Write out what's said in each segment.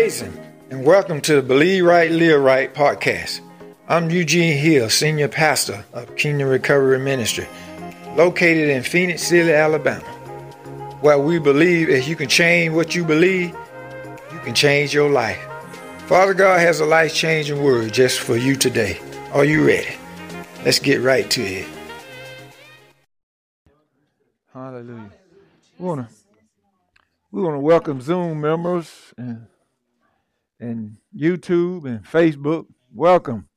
Praise Him and welcome to the Believe Right, Live Right podcast. I'm Eugene Hill, Senior Pastor of Kingdom Recovery Ministry, located in Phoenix, City, Alabama, where we believe if you can change what you believe, you can change your life. Father God has a life-changing word just for you today. Are you ready? Let's get right to it. Hallelujah. We want to welcome Zoom members and YouTube and Facebook. Welcome.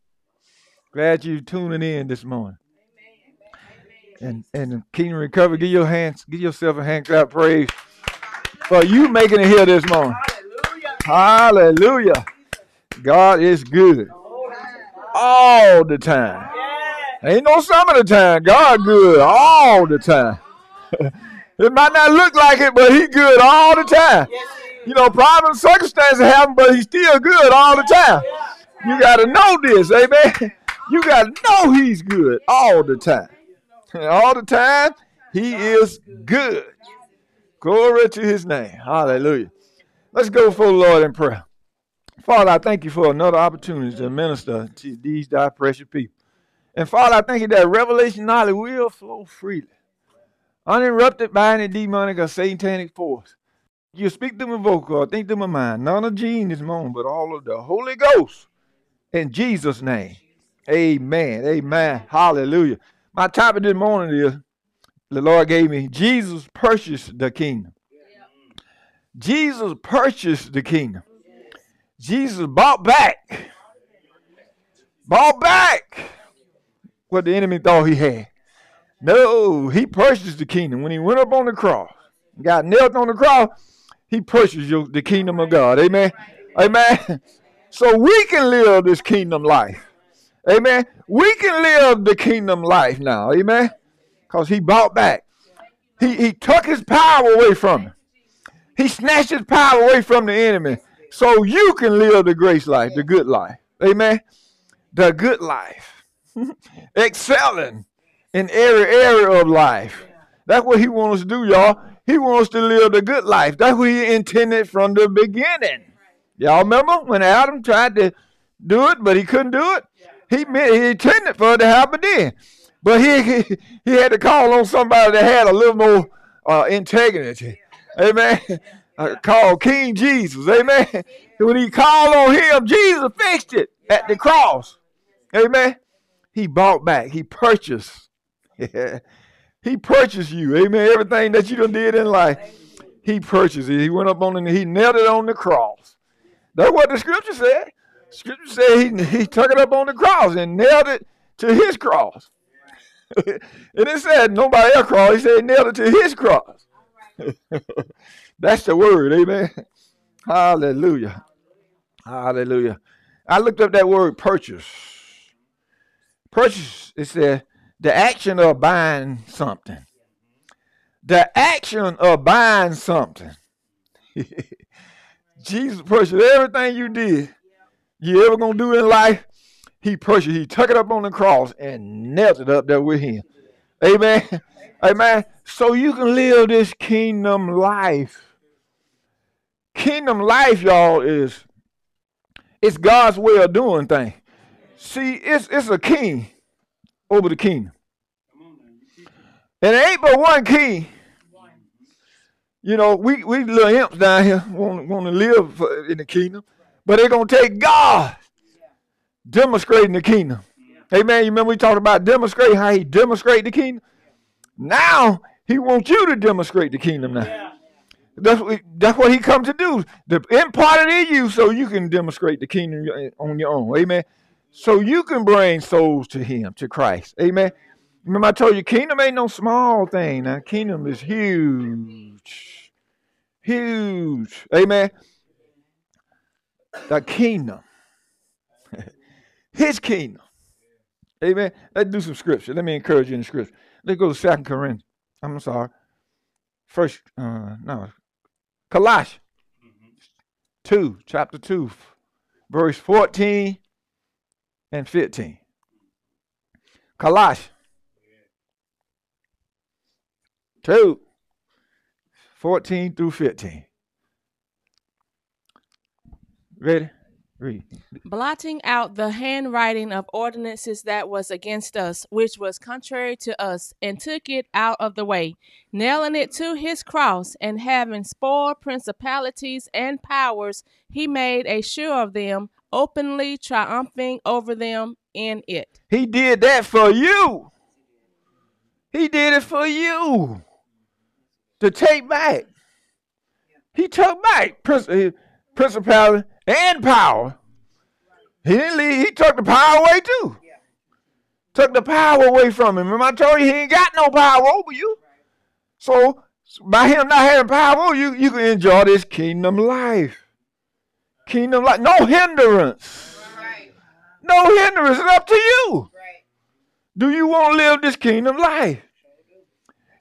Glad you're tuning in this morning. Amen. And Kingdom Recovery, give yourself a hand clap, praise for you making it here this morning. Hallelujah. Hallelujah. God is good all the time. Ain't no some of the time. God good all the time. It might not look like it, but He's good all the time. You know, problems, circumstances happen, but He's still good all the time. You got to know this, amen. You got to know He's good all the time. And all the time, He is good. Glory to His name. Hallelujah. Let's go before the Lord in prayer. Father, I thank You for another opportunity to minister to these Thy precious people. And Father, I thank You that revelation knowledge will flow freely, uninterrupted by any demonic or satanic force. You speak through my vocal or think through my mind. None of Gene this moment, but all of the Holy Ghost. In Jesus' name. Amen. Amen. Hallelujah. My topic this morning is, the Lord gave me, Jesus purchased the kingdom. Jesus purchased the kingdom. Jesus bought back. Bought back what the enemy thought he had. No, He purchased the kingdom. When He went up on the cross, got nailed on the cross, He purchased the kingdom of God. Amen. Amen. So we can live this kingdom life. Amen. We can live the kingdom life now. Amen. Because He bought back. He took His power away from Him. He snatched His power away from the enemy. So you can live the grace life, the good life. Amen. The good life. Excelling in every area of life. That's what He wants us to do, y'all. He wants us to live the good life. That's what He intended from the beginning. Y'all remember when Adam tried to do it, but he couldn't do it? He intended for it to happen then. But he had to call on somebody that had a little more integrity. Amen. Called King Jesus. Amen. When he called on Him, Jesus fixed it at the cross. Amen. He bought back. He purchased. Yeah. He purchased you. Amen. Everything that you done did in life, He purchased it. He went up on it. He nailed it on the cross. That's what the scripture said. Scripture said he took it up on the cross and nailed it to His cross. And it said nobody else cross. He said he nailed it to His cross. That's the word. Amen. Hallelujah. Hallelujah. I looked up that word purchase. Purchase, it said, the action of buying something. The action of buying something. Jesus purchased everything you did. You ever going to do in life, He purchased. He took it up on the cross and knelt it up there with Him. Amen. Amen. So you can live this kingdom life. Kingdom life, y'all, it's God's way of doing things. See, it's a king over the kingdom. And there ain't but one king. You know, we little imps down here want to live in the kingdom, but they're going to take God demonstrating the kingdom. Amen. You remember we talked about demonstrate, how He demonstrated the kingdom? Now, He wants you to demonstrate the kingdom now. Yeah. That's what He come to do, to impart it in you so you can demonstrate the kingdom on your own. Amen. So you can bring souls to Him, to Christ. Amen. Remember I told you, kingdom ain't no small thing. Now, kingdom is huge. Huge. Amen. The kingdom. His kingdom. Amen. Let's do some scripture. Let me encourage you in the scripture. Let's go to 2 Corinthians. I'm sorry. Colossians 2, chapter 2, verse 14. And 15. Colossians 2, 14 through 15. Ready? Read. Blotting out the handwriting of ordinances that was against us, which was contrary to us, and took it out of the way, nailing it to his cross, and having spoiled principalities and powers, he made a show of them, openly triumphing over them in it. He did that for you. He did it for you to take back. He took back principality and power. He didn't leave. He took the power away too. Yeah. Took the power away from him. Remember I told you he ain't got no power over you. Right. So by him not having power over you, you can enjoy this kingdom life. Kingdom life. No hindrance. Right. No hindrance. It's up to you. Right. Do you want to live this kingdom life?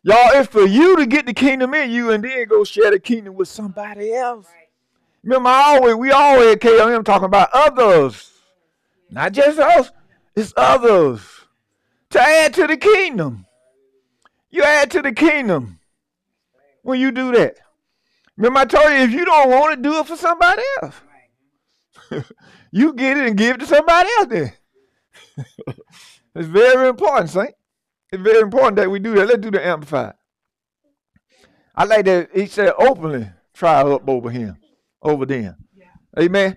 Y'all, it's for you to get the kingdom in you and then go share the kingdom with somebody else. Right. Remember, we always at KLM talking about others. Not just us. It's others. To add to the kingdom. You add to the kingdom when you do that. Remember, I told you, if you don't want it, do it for somebody else. You get it and give it to somebody else then. It's very important, Saint. It's very important that we do that. Let's do the Amplified. I like that he said openly try up over him. Over them. Yeah. Amen.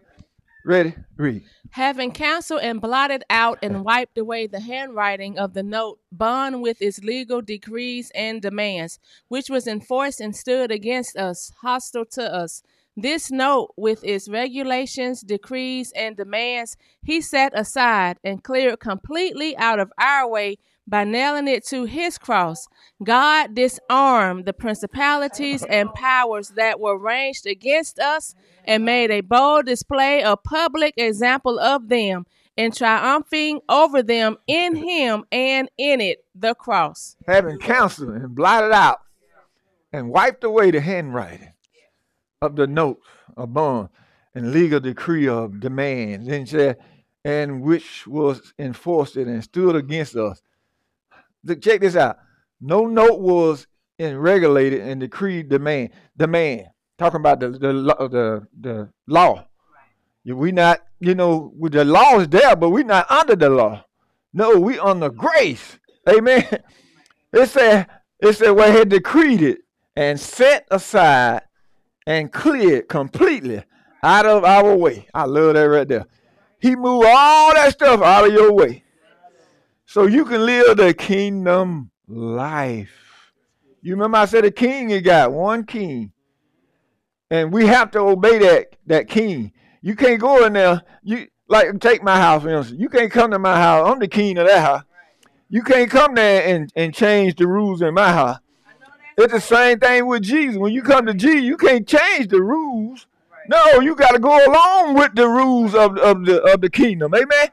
Ready? Read. Having canceled and blotted out and wiped away the handwriting of the note bond with its legal decrees and demands, which was enforced and stood against us, hostile to us. This note with its regulations, decrees, and demands, he set aside and cleared completely out of our way by nailing it to his cross. God disarmed the principalities and powers that were ranged against us and made a bold display, a public example of them, and triumphing over them in him and in it, the cross. Having counseled and blotted out and wiped away the handwriting of the note, a bond, and legal decree of demands, and said, and which was enforced and stood against us. Check this out. No note was in regulated and decreed demand. Talking about the law. Right. We not, the law is there, but we're not under the law. No, we under grace. Amen. Right. It said where he decreed it and set aside and cleared completely out of our way. I love that right there. He moved all that stuff out of your way. So you can live the kingdom life. You remember I said a king, you got one king. And we have to obey that king. You can't go in there. You like take my house, for instance. You can't come to my house. I'm the king of that house. You can't come there and change the rules in my house. It's the same thing with Jesus. When you come to Jesus, you can't change the rules. No, you got to go along with the rules of the kingdom. Amen.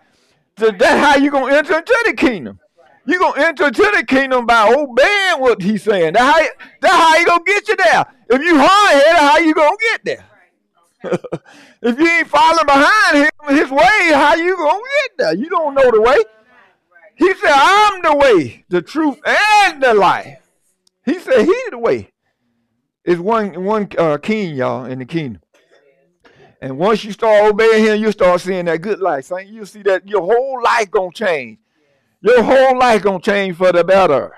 So that's how you're going to enter into the kingdom. You're going to enter into the kingdom by obeying what he's saying. That's how he's going to get you there. If you hard-headed, how you going to get there? Right. Okay. If you ain't following behind him his way, how you going to get there? You don't know the way. He said, I'm the way, the truth, and the life. He said he's the way. It's one king, y'all, in the kingdom. And once you start obeying him, you start seeing that good life. Saint, you'll see that your whole life going to change. Your whole life going to change for the better.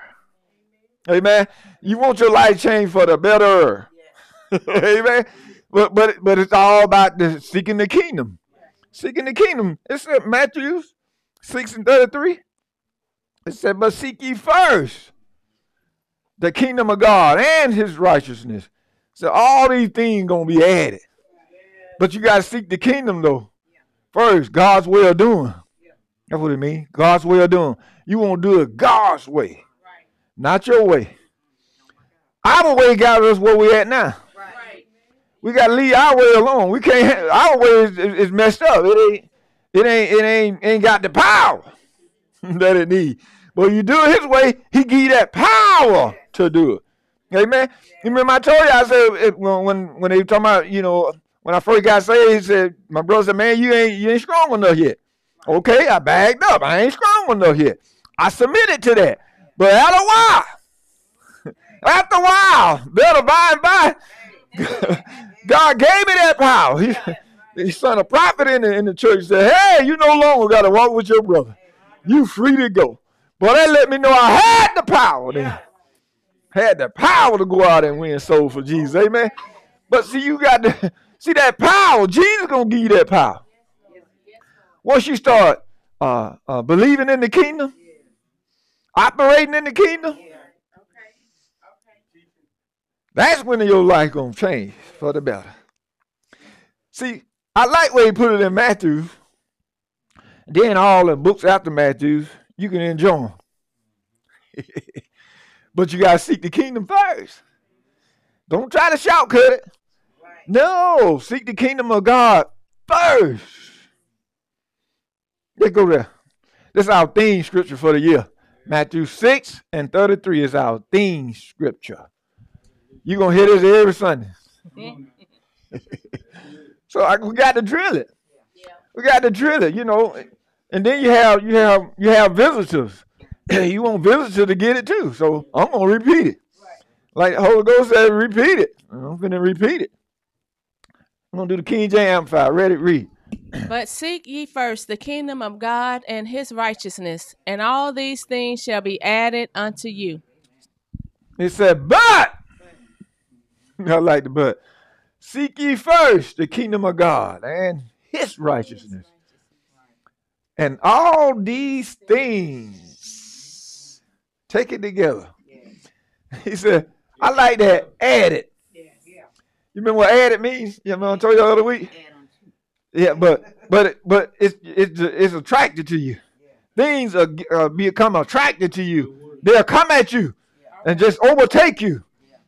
Amen. You want your life changed for the better. Yeah. Amen. But it's all about seeking the kingdom. Seeking the kingdom. It said Matthew 6:33. It said, but seek ye first the kingdom of God and his righteousness. So all these things going to be added. But you got to seek the kingdom, though. Yeah. First, God's way of doing. Yeah. That's what it means. God's way of doing. You want to do it God's way, right. Not your way. Our way got us where we're at now. Right. We got to leave our way alone. We can't. Our way is messed up. It ain't got the power that it needs. But you do it his way, he give you that power to do it. Amen. Yeah. You remember I told you, I said, when they were talking about, when I first got saved, he said, my brother said, man, you ain't strong enough yet. Okay, I bagged up. I ain't strong enough yet. I submitted to that. But after a while, better by and by, God gave me that power. They sent a prophet in the church said, hey, you no longer got to walk with your brother. You free to go. But that let me know I had the power then. Had the power to go out and win souls for Jesus. Amen. But see, you got to see that power. Jesus going to give you that power. Once you start believing in the kingdom, operating in the kingdom, that's when your life going to change for the better. See, I like where he put it in Matthew. Then all the books after Matthew, you can enjoy them. But you got to seek the kingdom first. Don't try to shortcut it. Right. No, seek the kingdom of God first. Let's go there. This is our theme scripture for the year. Matthew 6 and 33 is our theme scripture. You're going to hear this every Sunday. So we got to drill it. Yeah. We got to drill it, you know. And then you have visitors. You want visitors to get it too. So I'm going to repeat it. Right. Like the Holy Ghost said, repeat it. I'm going to repeat it. I'm going to do the King James Amplified. Read. But seek ye first the kingdom of God and his righteousness, and all these things shall be added unto you. It said, but. I like the but. Seek ye first the kingdom of God and his righteousness. And all these things. Take it together. Yeah. He said, I like that. Add it. Yeah. You remember what add it means? You know, I told you the other week. Yeah, but it's attracted to you. Yeah. Things are, become attracted to you. They'll come at you and just overtake you.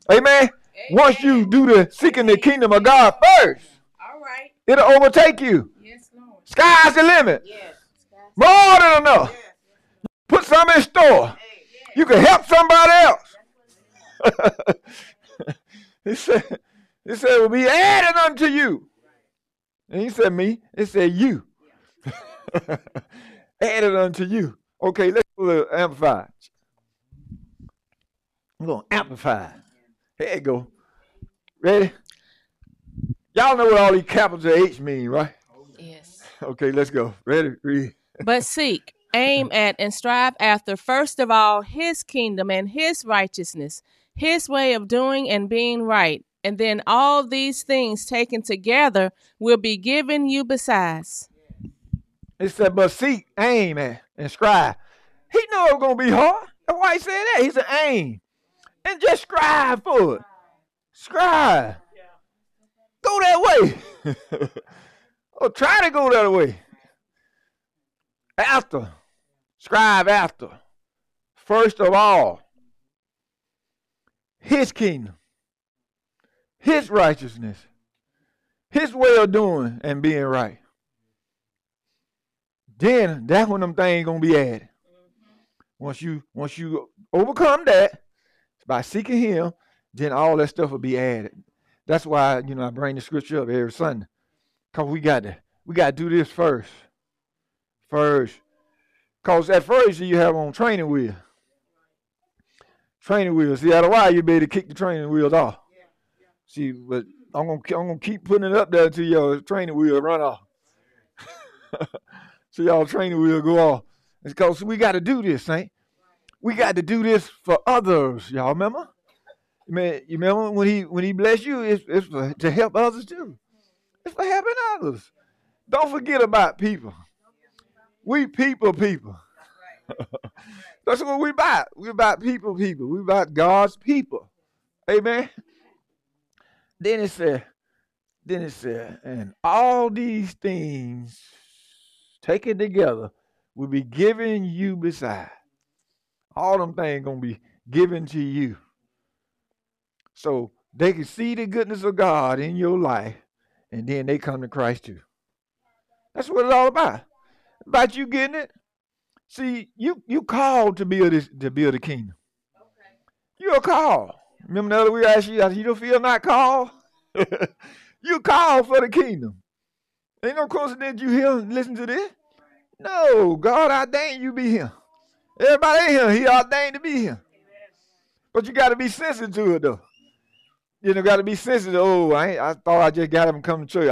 Yeah. Amen. Once you do the seeking the kingdom of God first, all right, it'll overtake you. Yes, Lord. Sky's the limit. Yes. More than enough. Yes. Put some in store. You can help somebody else. He said, it will be added unto you. And he said, me. It said, you. Added unto you. Okay, let's do a little amplified. I'm going to amplify. There you go. Ready? Y'all know what all these capitals of H mean, right? Yes. Okay, let's go. Ready? Read. But seek. Aim at and strive after, first of all, his kingdom and his righteousness, his way of doing and being right. And then all these things taken together will be given you besides. It said, but seek, aim at, and strive. He know it's going to be hard. That's why he said that. He said, aim. And just strive for it. Strive. Go that way. Or try to go that way. After. Strive after, first of all, his kingdom, his righteousness, his way of doing and being right. Then that's when them things gonna be added. Once you overcome that by seeking him, then all that stuff will be added. That's why, you know, I bring the scripture up every Sunday, because we got to do this first. First. Because at first you have on training wheels. Training wheels. See, after a while you better kick the training wheels off. Yeah. See, but I'm gonna keep putting it up there until your training wheel run off. So y'all training wheel go off. It's because we got to do this, Saint. We got to do this for others. Y'all remember? Man, you remember when he blessed you? It's for, to help others too. It's for helping others. Don't forget about people. We people. That's what we about. We about people. We about God's people. Amen. Then it said, and all these things taken together will be given you beside. All them things gonna be given to you. So they can see the goodness of God in your life, and then they come to Christ too. That's what it's all about. About you getting it. See, you called to build a kingdom. Okay. You're called. Remember the other week I asked you don't feel not called? You called for the kingdom. Ain't no coincidence you here and listen to this. No, God ordained you be here. Everybody in here, he ordained to be here. But you got to be sensitive to it though. You know, got to be sensitive. Oh, I thought I just got him come to church.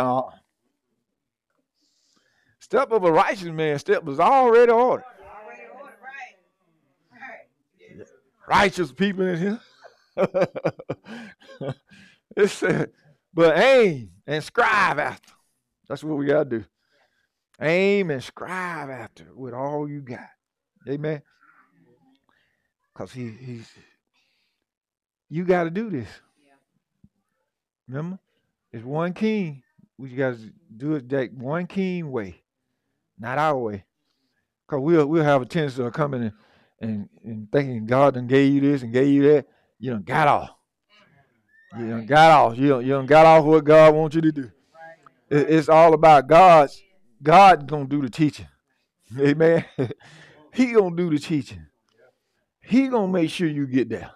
Step of a righteous man's step is already ordered. Righteous people in here. It said, but aim and strive after. That's what we got to do. Aim and strive after with all you got. Amen. Because he's, you got to do this. Remember? It's one king. We got to do it that one king way, not our way. Because we'll have a tendency of coming and thinking God done gave you this and gave you that. You done got off. Right. You done got off. You done got off what God wants you to do. Right. It's all about God's. God gonna do the teaching. Amen. He gonna do the teaching. He gonna make sure you get there.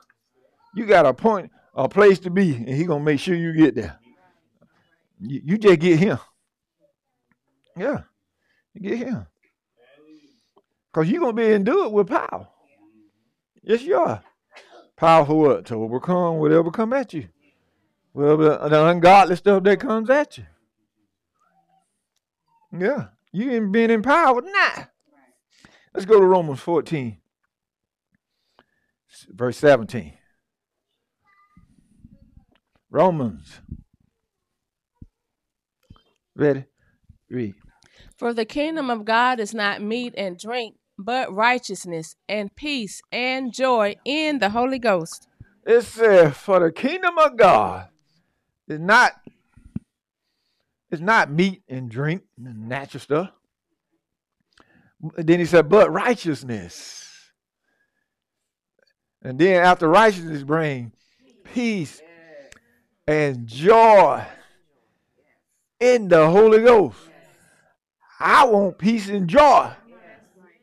You got a point, a place to be, and he gonna make sure you get there. You just get him. Yeah. You get him. Because you're going to be endued with power. Yes, you are. Power for what? To overcome whatever comes at you. Whatever the ungodly stuff that comes at you. Yeah. You ain't been empowered. Nah. Let's go to Romans 14. Verse 17. Romans. Ready? Read. For the kingdom of God is not meat and drink, but righteousness and peace and joy in the Holy Ghost. It says, for the kingdom of God is not meat and drink and natural stuff. Then he said, but righteousness. And then after righteousness brings peace and joy in the Holy Ghost. I want peace and joy.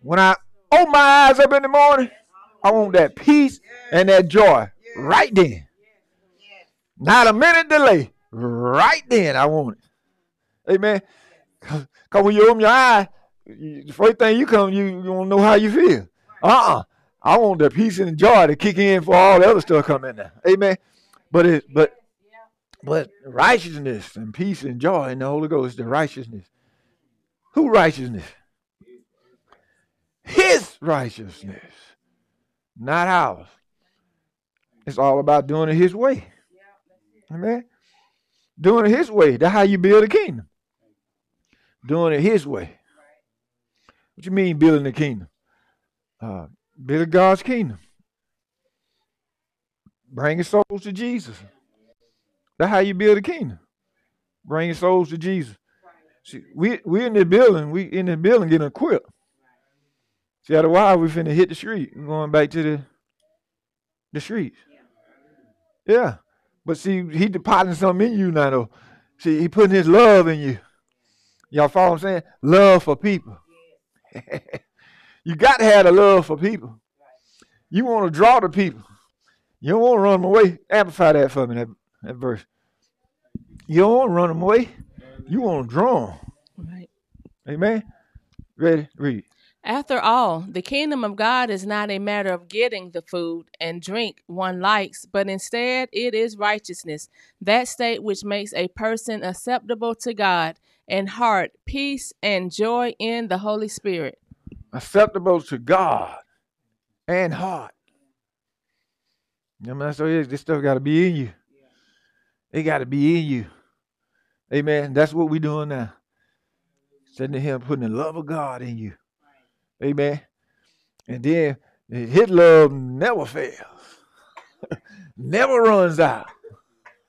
When I open my eyes up in the morning, I want that peace and that joy right then. Not a minute delay. Right then, I want it. Amen. Because when you open your eyes, the first thing you come, you don't know how you feel. I want the peace and joy to kick in for all the other stuff come in there. Amen. But righteousness and peace and joy in the Holy Ghost, the righteousness. Who righteousness? His righteousness, not ours. It's all about doing it his way. Amen. Doing it his way. That's how you build a kingdom. Doing it his way. What you mean building the kingdom? Building God's kingdom. Bringing souls to Jesus. That's how you build a kingdom. Bringing souls to Jesus. See, we in the building, getting equipped. See, otherwise we finna hit the street and going back to the streets. Yeah. But see, he depositing something in you now though. See, he putting his love in you. Y'all follow what I'm saying? Love for people. You got to have a love for people. You want to draw the people. You don't want to run them away. Amplify that for me, that verse. You don't want to run them away. You want to draw. Right. Amen. Ready? Read. After all, the kingdom of God is not a matter of getting the food and drink one likes, but instead it is righteousness, that state which makes a person acceptable to God, and heart, peace, and joy in the Holy Spirit. Acceptable to God and heart. You know, so this stuff got to be in you. It got to be in you. Amen. That's what we're doing now. Sitting here putting the love of God in you. Amen. And then his love never fails. Never runs out.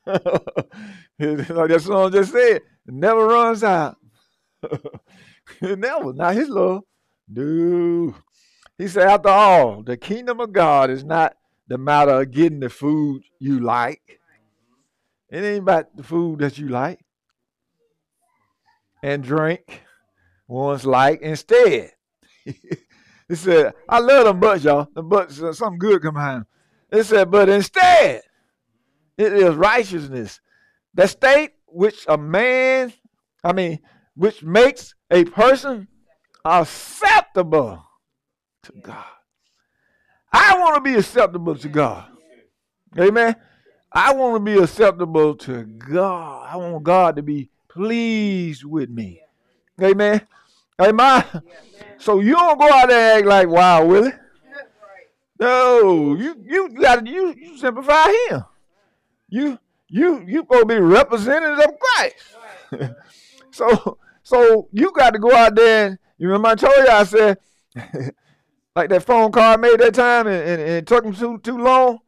Like that song just said, never runs out. It never. Not his love. No. He said, after all, the kingdom of God is not the matter of getting the food you like. It ain't about the food that you like. And drink one's like instead. It said, I love them butts, y'all. The butts, something good come behind them. It said, but instead, it is righteousness. The state which which makes a person acceptable to God. I want to be acceptable to God. Amen. I want to be acceptable to God. I want God to be pleased with me. Amen. Amen. Yeah, so you don't go out there and act like Wild Willie. Right. No, you simplify him. You gonna be representative of Christ. Right. so you got to go out there. And, you remember I told you I said like that phone call I made that time and it took him too long,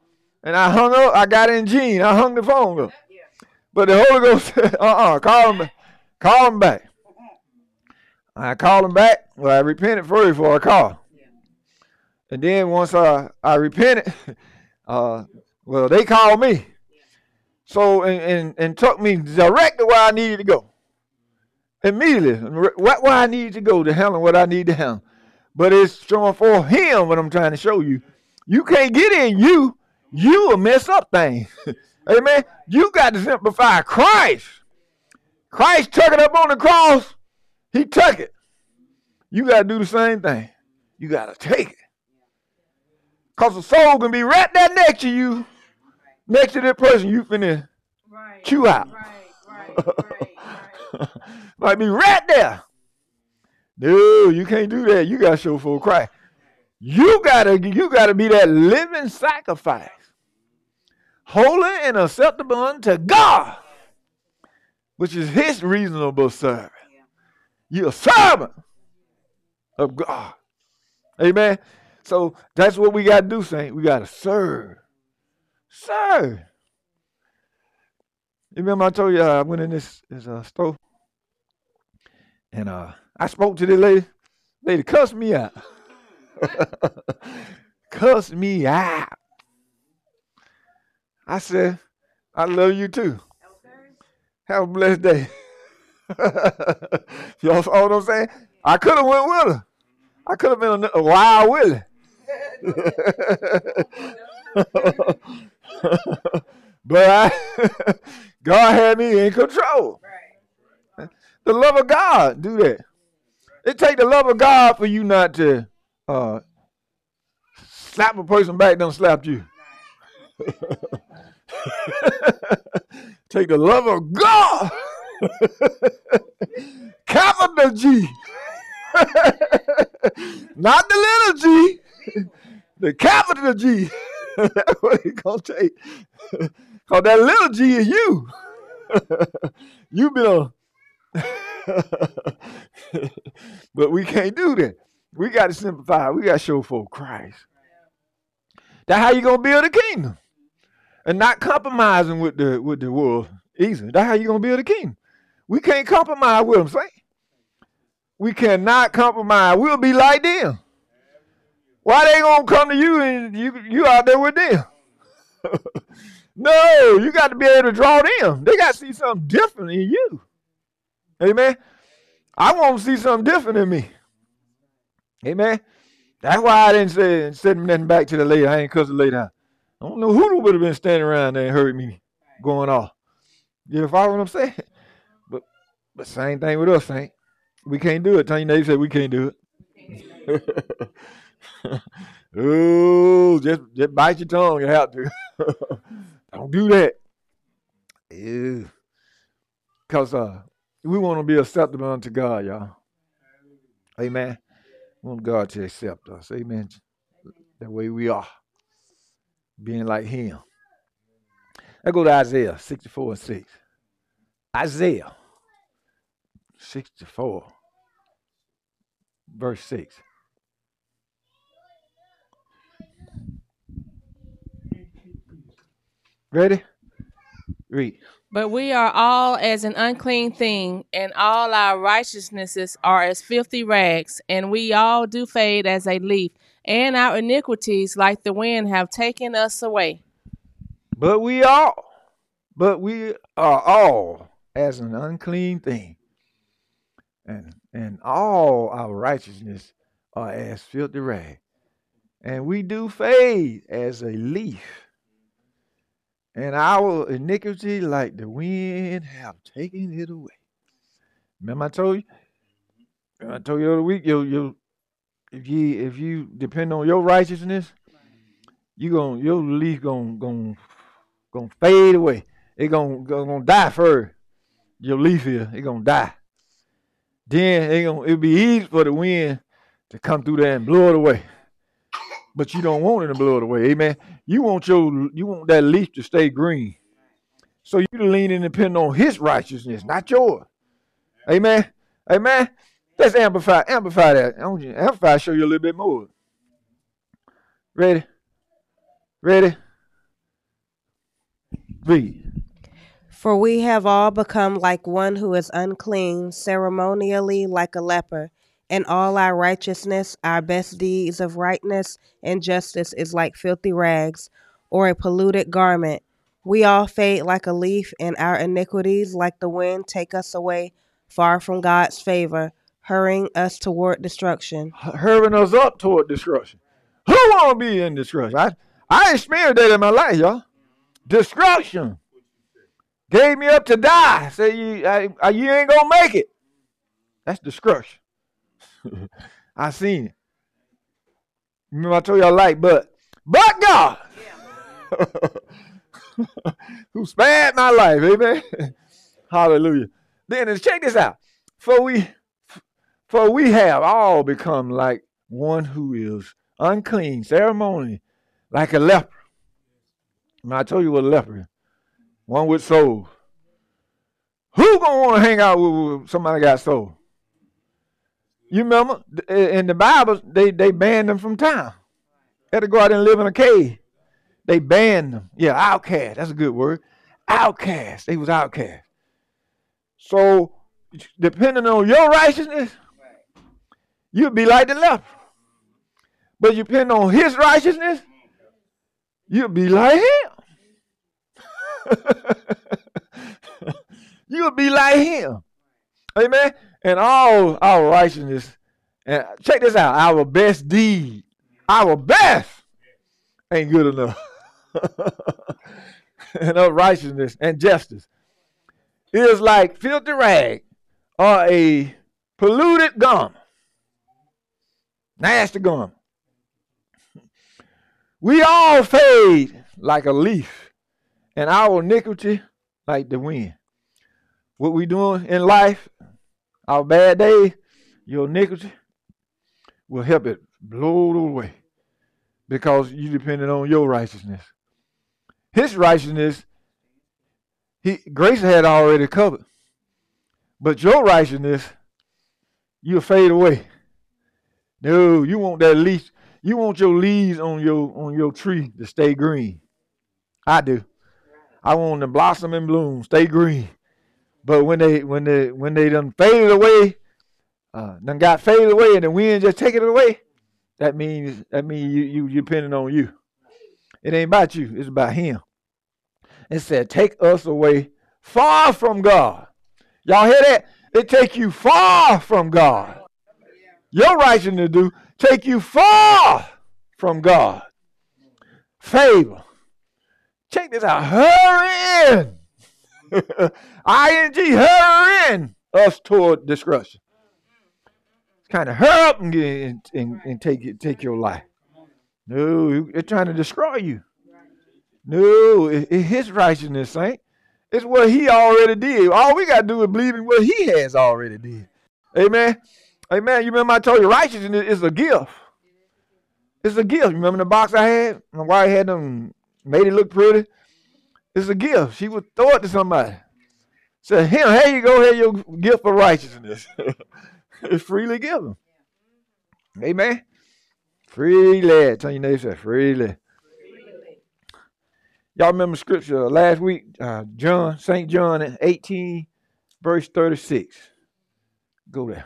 and I hung up. I got in Gene. I hung the phone up. Yeah. But the Holy Ghost said, call him back. I called him back. Well, I repented first before I called. Yeah. And then once I repented, well, they called me. Yeah. So, and took me directly where I needed to go. Immediately. Where I needed to go to handle what I need to handle. But it's showing for him what I'm trying to show you. You can't get in you. You will mess up things. Amen. You got to simplify Christ. Christ took it up on the cross. He took it. You got to do the same thing. You got to take it. Because the soul can be right there next to you, next to that person you finna chew out. Right. Might be right there. No, you can't do that. You got to show for Christ. You gotta be that living sacrifice, holy and acceptable unto God, which is his reasonable service. You're a servant of God. Amen. So that's what we got to do, saint. We got to serve. Serve. You remember I told you I went in this store and I spoke to this lady. Lady cussed me out. Cussed me out. I said, I love you too. Have a blessed day. Y'all saw what I'm saying? I could have went with her. I could have been a Wild Willie. But God had me in control. Right. The love of God do that. It take the love of God for you not to slap a person back done slapped you. Take the love of God. Capital G. Not the little G. The capital G. That's what it's going to take. Because that little G is you. You been a... But we can't do that. We got to simplify. We got to show for Christ. That's how you going to build a kingdom. And not compromising with the world. Easy. That's how you going to build a kingdom. We can't compromise with them, saint. We cannot compromise. We'll be like them. Why they gonna come to you and you out there with them? No, you got to be able to draw them. They got to see something different in you. Amen. I want to see something different in me. Amen. That's why I didn't send nothing back to the lady. I ain't cussing the lady out. I don't know who would have been standing around there and heard me going off. You follow what I'm saying? But same thing with us, saint. We can't do it. Tell your neighbor, say we can't do it. Ooh, just bite your tongue. You have to. Don't do that. Ew. Because we want to be acceptable unto God, y'all. Amen. We want God to accept us. Amen. That way we are. Being like him. Let's go to Isaiah 64:6. Isaiah 64, verse 6. Ready? Read. But we are all as an unclean thing, and all our righteousnesses are as filthy rags, and we all do fade as a leaf, and our iniquities like the wind have taken us away. But we are all as an unclean thing. And all our righteousness are as filthy rags. And we do fade as a leaf. And our iniquity, like the wind, have taken it away. Remember I told you the other week, if you depend on your righteousness, your leaf gonna fade away. It's gonna die first. Your leaf here, it's gonna die. then it'll be easy for the wind to come through there and blow it away. But you don't want it to blow it away. Amen. You want that leaf to stay green. So you lean and depend on his righteousness, not yours. Amen. Amen. Let's amplify that. Amplify, show you a little bit more. Ready? Ready? Read. For we have all become like one who is unclean, ceremonially like a leper, and all our righteousness, our best deeds of rightness and justice is like filthy rags or a polluted garment. We all fade like a leaf, and our iniquities like the wind take us away far from God's favor, hurrying us toward destruction. Hurrying us up toward destruction. Who want to be in destruction? I experienced that in my life, y'all. Destruction. Gave me up to die. Say, you ain't going to make it. That's destruction. I seen it. Remember I told y'all like, but God. Yeah. Who spared my life, amen? Hallelujah. Then check this out. For we have all become like one who is unclean, ceremony, like a leper. I told you what a leper is. One with souls. Who gonna want to hang out with somebody got soul? You remember in the Bible, they banned them from town. They had to go out and live in a cave. They banned them. Yeah, outcast. That's a good word. Outcast. They was outcast. So depending on your righteousness, you'll be like the leper. But you depend on his righteousness, you'll be like him. You'll be like him. Amen. And all our righteousness, and check this out, our best deed, our best ain't good enough. And of righteousness and justice is like filthy rag or a polluted garment. Nasty garment. We all fade like a leaf, and our iniquity like the wind. What we doing in life, our bad days, your iniquity will help it blow it away because you depended on your righteousness. His righteousness, grace had already covered. But your righteousness, you'll fade away. No, you want that leaf. You want your leaves on your tree to stay green. I do. I want them to blossom and bloom, stay green. But when they done faded away, done got faded away, and the wind just take it away, that means you depending on you. It ain't about you. It's about him. It said, "Take us away far from God." Y'all hear that? It take you far from God. Your righteousness do take you far from God. Favor. Check this out. Hurry in. I-N-G, hurry in us toward destruction. Kind of hurry up and get and take your life. No, it's trying to destroy you. No, it's his righteousness, saint. It's what he already did. All we got to do is believe in what he has already did. Amen. Amen. You remember I told you righteousness is a gift. It's a gift. You remember the box I had? My wife had them, made it look pretty. It's a gift. She would throw it to somebody. Say, here you go, here your gift for righteousness. It's freely given. Amen. Freely. Tell your neighbor, say freely. Y'all remember scripture last week, St. John 18, verse 36. Go there.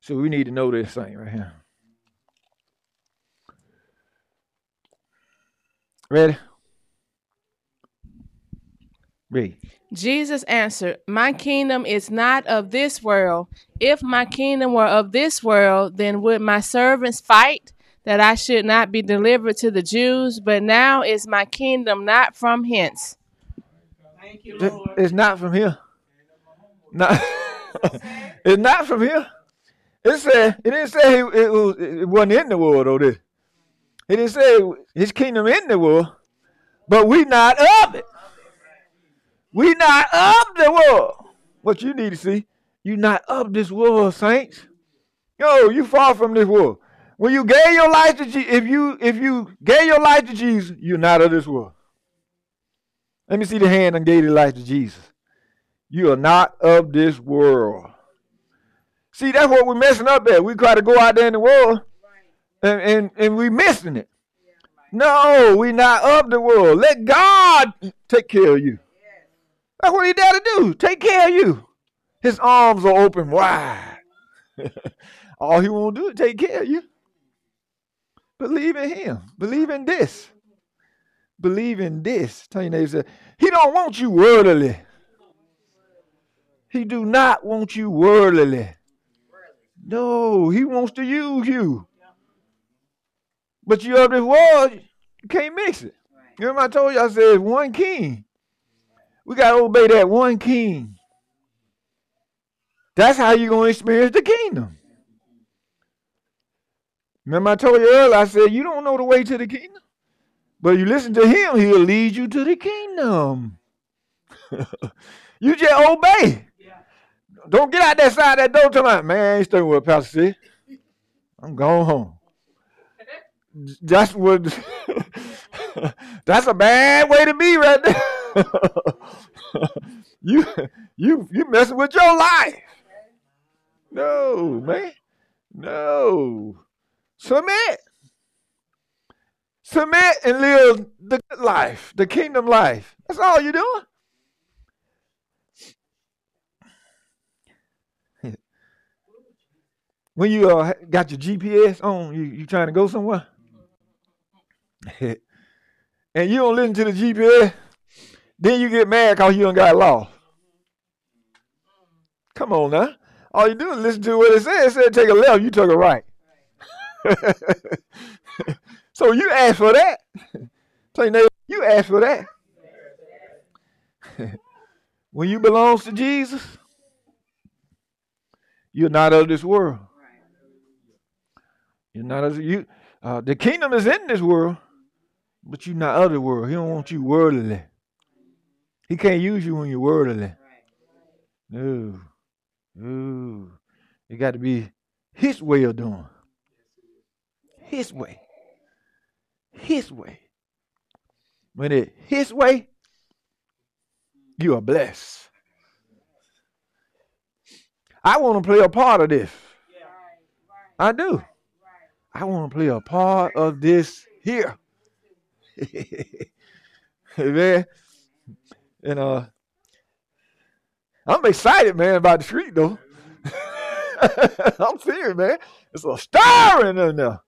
So we need to know this thing right here. Ready? Read. Jesus answered, "My kingdom is not of this world. If my kingdom were of this world, then would my servants fight that I should not be delivered to the Jews? But now is my kingdom not from hence." Thank you, Lord. It's not from here. Not it's not from here. It didn't say it wasn't in the world, though, did it? It didn't say his kingdom in the world, but we not of it. We're not of the world. What you need to see, you're not of this world, saints. Yo, you far from this world. When you gave your life to Jesus, if you gave your life to Jesus, you're not of this world. Let me see the hand that gave your life to Jesus. You are not of this world. See, that's what we're messing up at. We try to go out there in the world and we're missing it. No, we're not of the world. Let God take care of you. That's what he there to do. Take care of you. His arms are open wide. All he won't do is take care of you. Believe in him. Believe in this. Believe in this. Tell your neighbor, he don't want you worldly. He do not want you worldly. No, he wants to use you. But you of this world, you can't mix it. You remember I told you, I said, one king. We got to obey that one king. That's how you're going to experience the kingdom. Remember I told you earlier, I said, you don't know the way to the kingdom. But you listen to him, he'll lead you to the kingdom. You just obey. Yeah. Don't get out that side of that door tonight. Man, I ain't staying with Pastor C. I'm going home. That's what. That's a bad way to be right there. you messing with your life. No, man. No. Submit. Submit and live the good life, the kingdom life. That's all you're doing. When you got your GPS on, you trying to go somewhere? And you don't listen to the GPS, then you get mad because you done got lost. Come on now. All you do is listen to what it says. It said take a left, you took a right. So you asked for that. Tell your neighbor, you asked for that. When you belong to Jesus, you're not of this world. You're not of you. The kingdom is in this world, but you're not of the world. He don't want you worldly. He can't use you when you're worldly. No, no. It got to be his way of doing. His way. His way. When it's his way, you are blessed. I want to play a part of this. I do. I want to play a part of this here. Man. And I'm excited, man, about the street though. I'm serious, man. It's a star in there now.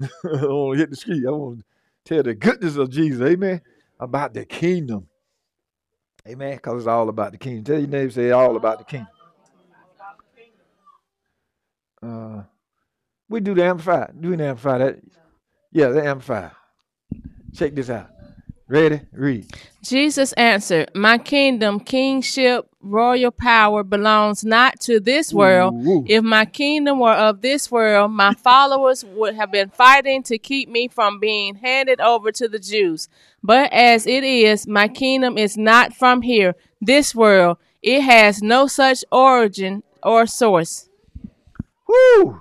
I want to hit the street. I want to tell the goodness of Jesus, amen, about the kingdom. Amen, because it's all about the kingdom. Tell your neighbor, say all about the kingdom. We do the Amplify. Do the Amplify. That. Yeah, the Amplify. Check this out. Ready? Read. Jesus answered, my kingdom, kingship, royal power belongs not to this world. Ooh. If my kingdom were of this world, my followers would have been fighting to keep me from being handed over to the Jews. But as it is, my kingdom is not from here, this world. It has no such origin or source. Woo!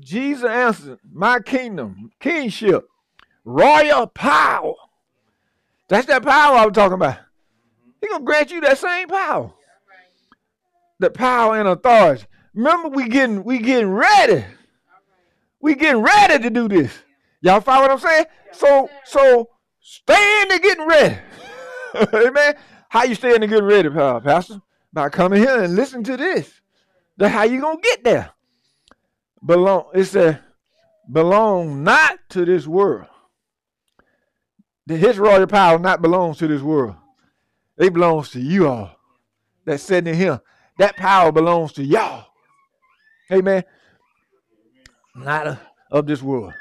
Jesus answered, my kingdom, kingship, royal power. That's that power I was talking about. He's going to grant you that same power. The power and authority. Remember, we getting ready. We getting ready to do this. Y'all follow what I'm saying? So stay in there getting ready. Amen. How you stay in there getting ready, Pastor? By coming here and listening to this. That's how you going to get there. Belong not to this world. His royal power not belongs to this world. It belongs to you all that's sitting in here. That power belongs to y'all. Amen. Not of this world.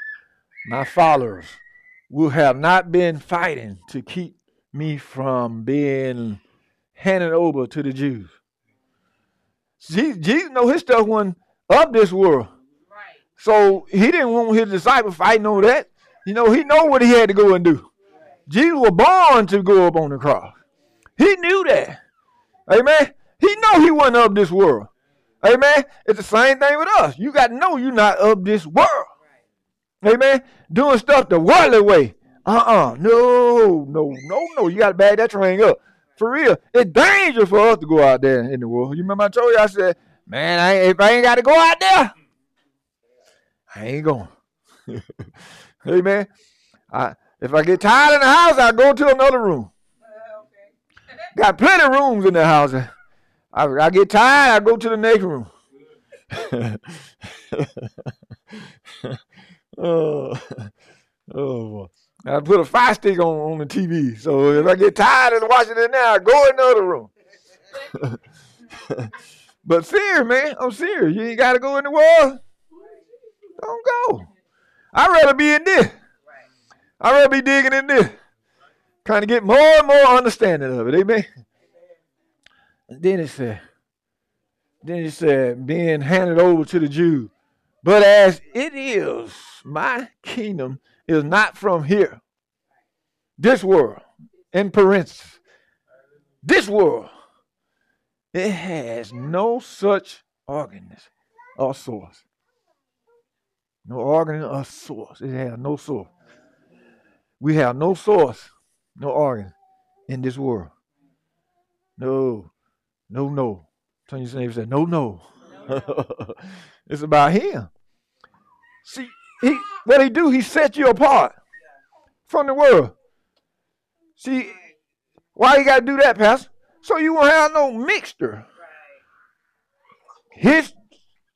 My followers will have not been fighting to keep me from being handed over to the Jews. Jesus know his stuff wasn't of this world. So he didn't want his disciples fighting over that. You know, he know what he had to go and do. Jesus was born to go up on the cross. He knew that. Amen. He know he wasn't of this world. Amen. It's the same thing with us. You got to know you're not of this world. Amen. Doing stuff the worldly way. No. You got to bag that train up. For real. It's dangerous for us to go out there in the world. You remember I told you, I said, man, if I ain't got to go out there, I ain't going. Amen. If I get tired in the house, I go to another room. Okay. Got plenty of rooms in the house. I get tired, I go to the next room. Oh, I put a fire stick on the TV. So if I get tired of watching it now, I go in another room. But serious, man, I'm serious. You ain't got to go in the world. Don't go. I'd rather be in this. I'd rather be digging in this. Trying to get more and more understanding of it. Amen. Then it said, being handed over to the Jews. But as it is, my kingdom is not from here. This world, in parentheses, this world, it has no such organism or source. No organism or source. It has no source. We have no source, no organ in this world. No. Turn your neighbor and say, no. It's about him. See, what he do, he set you apart from the world. See, why you got to do that, Pastor? So you won't have no mixture. His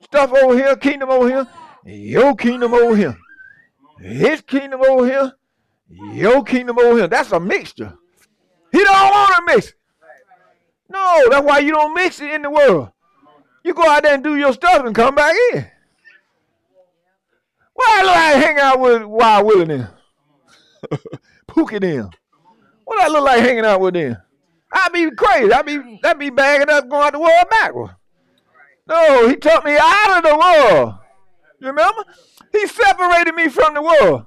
stuff over here, kingdom over here, your kingdom over here. His kingdom over here, your kingdom over here. That's a mixture. He don't want to mix. No, that's why you don't mix it in the world. You go out there and do your stuff and come back in. Why do I hang out with Wild Willie then? Pookie then? What I look like hanging out with then? I be crazy. I be bagging up, going out the world backwards. No, he took me out of the world. You remember? He separated me from the world.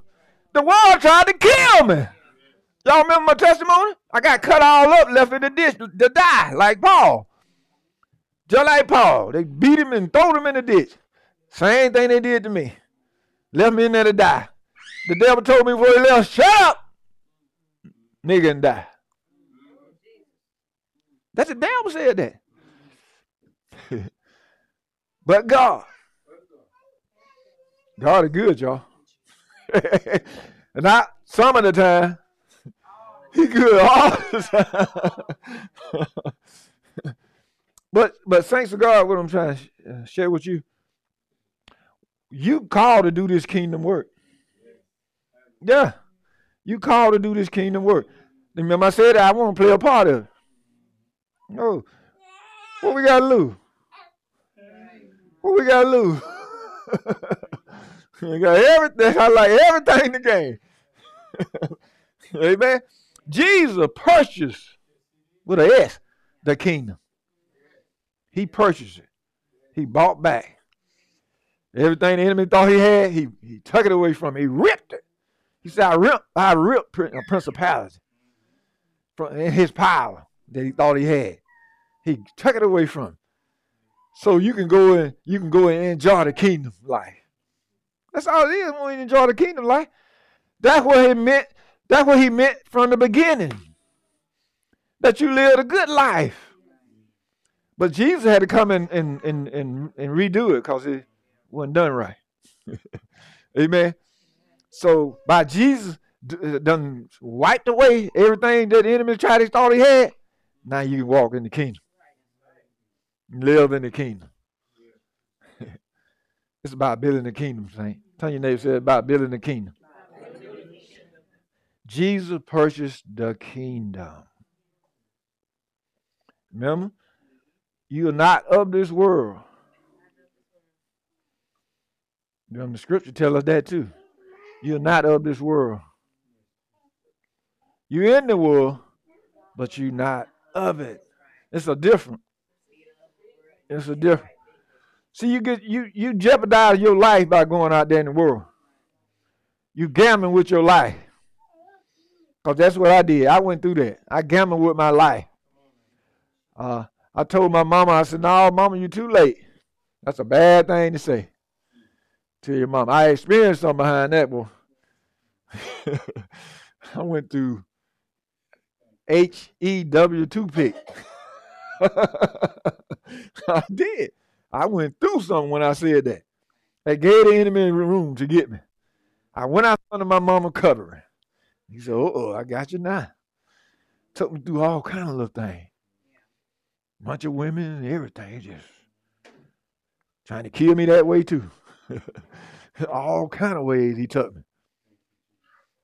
The world tried to kill me. Y'all remember my testimony? I got cut all up, left in the ditch to die, like Paul. Just like Paul. They beat him and threw him in the ditch. Same thing they did to me. Left me in there to die. The devil told me before he left, shut up, nigga, and die. That's the devil said that. But God is good, y'all. And I, some of the time, He good all the time. But thanks to God, what I'm trying to share with you, you called to do this kingdom work. Yeah. You called to do this kingdom work. Remember I said I want to play a part of it. No. What we got to lose? What we got to lose? We got everything. I like everything in the game. Amen. Jesus purchased with an S the kingdom. He purchased it. He bought back. Everything the enemy thought he had, he took it away from him. He ripped it. He said, I ripped a principality from his power that he thought he had. He took it away from him. So you can go and enjoy the kingdom life. That's all it is when you enjoy the kingdom life. That's what it meant. That's what he meant from the beginning. That you lived a good life. But Jesus had to come and redo it because it wasn't done right. Amen. So by Jesus done wiped away everything that the enemy tried to thought he had. Now you can walk in the kingdom. Live in the kingdom. It's about building the kingdom, Saint. Tell your neighbor, say it's about building the kingdom. Jesus purchased the kingdom. Remember? You are not of this world. Remember, the scripture tells us that too. You are not of this world. You're in the world, but you're not of it. It's a different. See, you jeopardize your life by going out there in the world. You gambling with your life. Because that's what I did. I went through that. I gambled with my life. I told my mama, I said, "No, mama, you're too late." That's a bad thing to say to your mama. I experienced something behind that, boy. I went through HEW2 pick. I did. I went through something when I said that. They gave the enemy room to get me. I went out under my mama covering. He said, "Uh-oh, I got you now." Took me through all kind of little things. Bunch of women and everything, just trying to kill me that way too. All kind of ways he took me.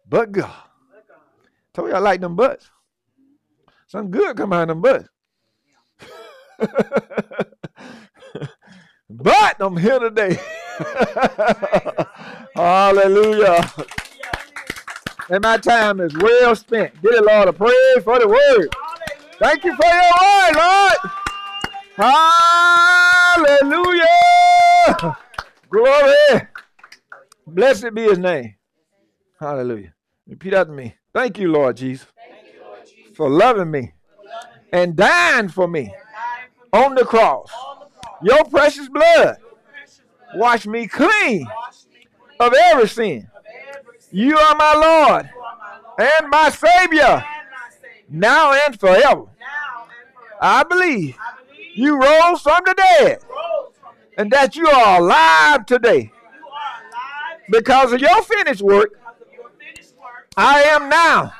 But God. Told you I like them butts. Something good come out of them butts. But I'm here today. Hallelujah. And my time is well spent. Get it, Lord. I pray for the word. Hallelujah. Thank you for your word, Lord. Hallelujah. Hallelujah. Glory. Blessed be his name. Hallelujah. Repeat after me. Thank you, Lord Jesus, for loving me and dying for me on the cross. Your precious blood washed me clean of every sin. You are my Lord and my Savior, now and forever. I believe you rose from the dead and that you are alive today. Because of your finished work, I am now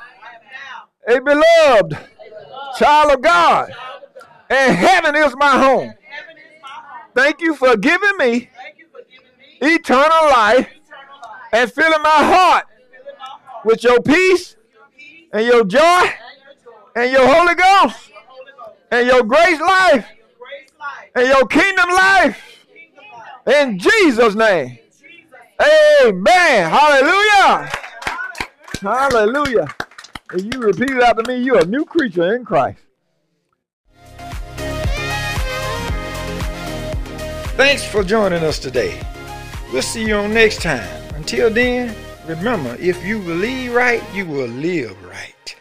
a beloved child of God, and heaven is my home. Thank you for giving me eternal life. And filling my heart with your peace and your joy and your Holy Ghost and your grace life and your kingdom life in Jesus' name. Amen. Hallelujah. Hallelujah. If you repeat it after me, you're a new creature in Christ. Thanks for joining us today. We'll see you on next time. Until then, remember, if you believe right, you will live right.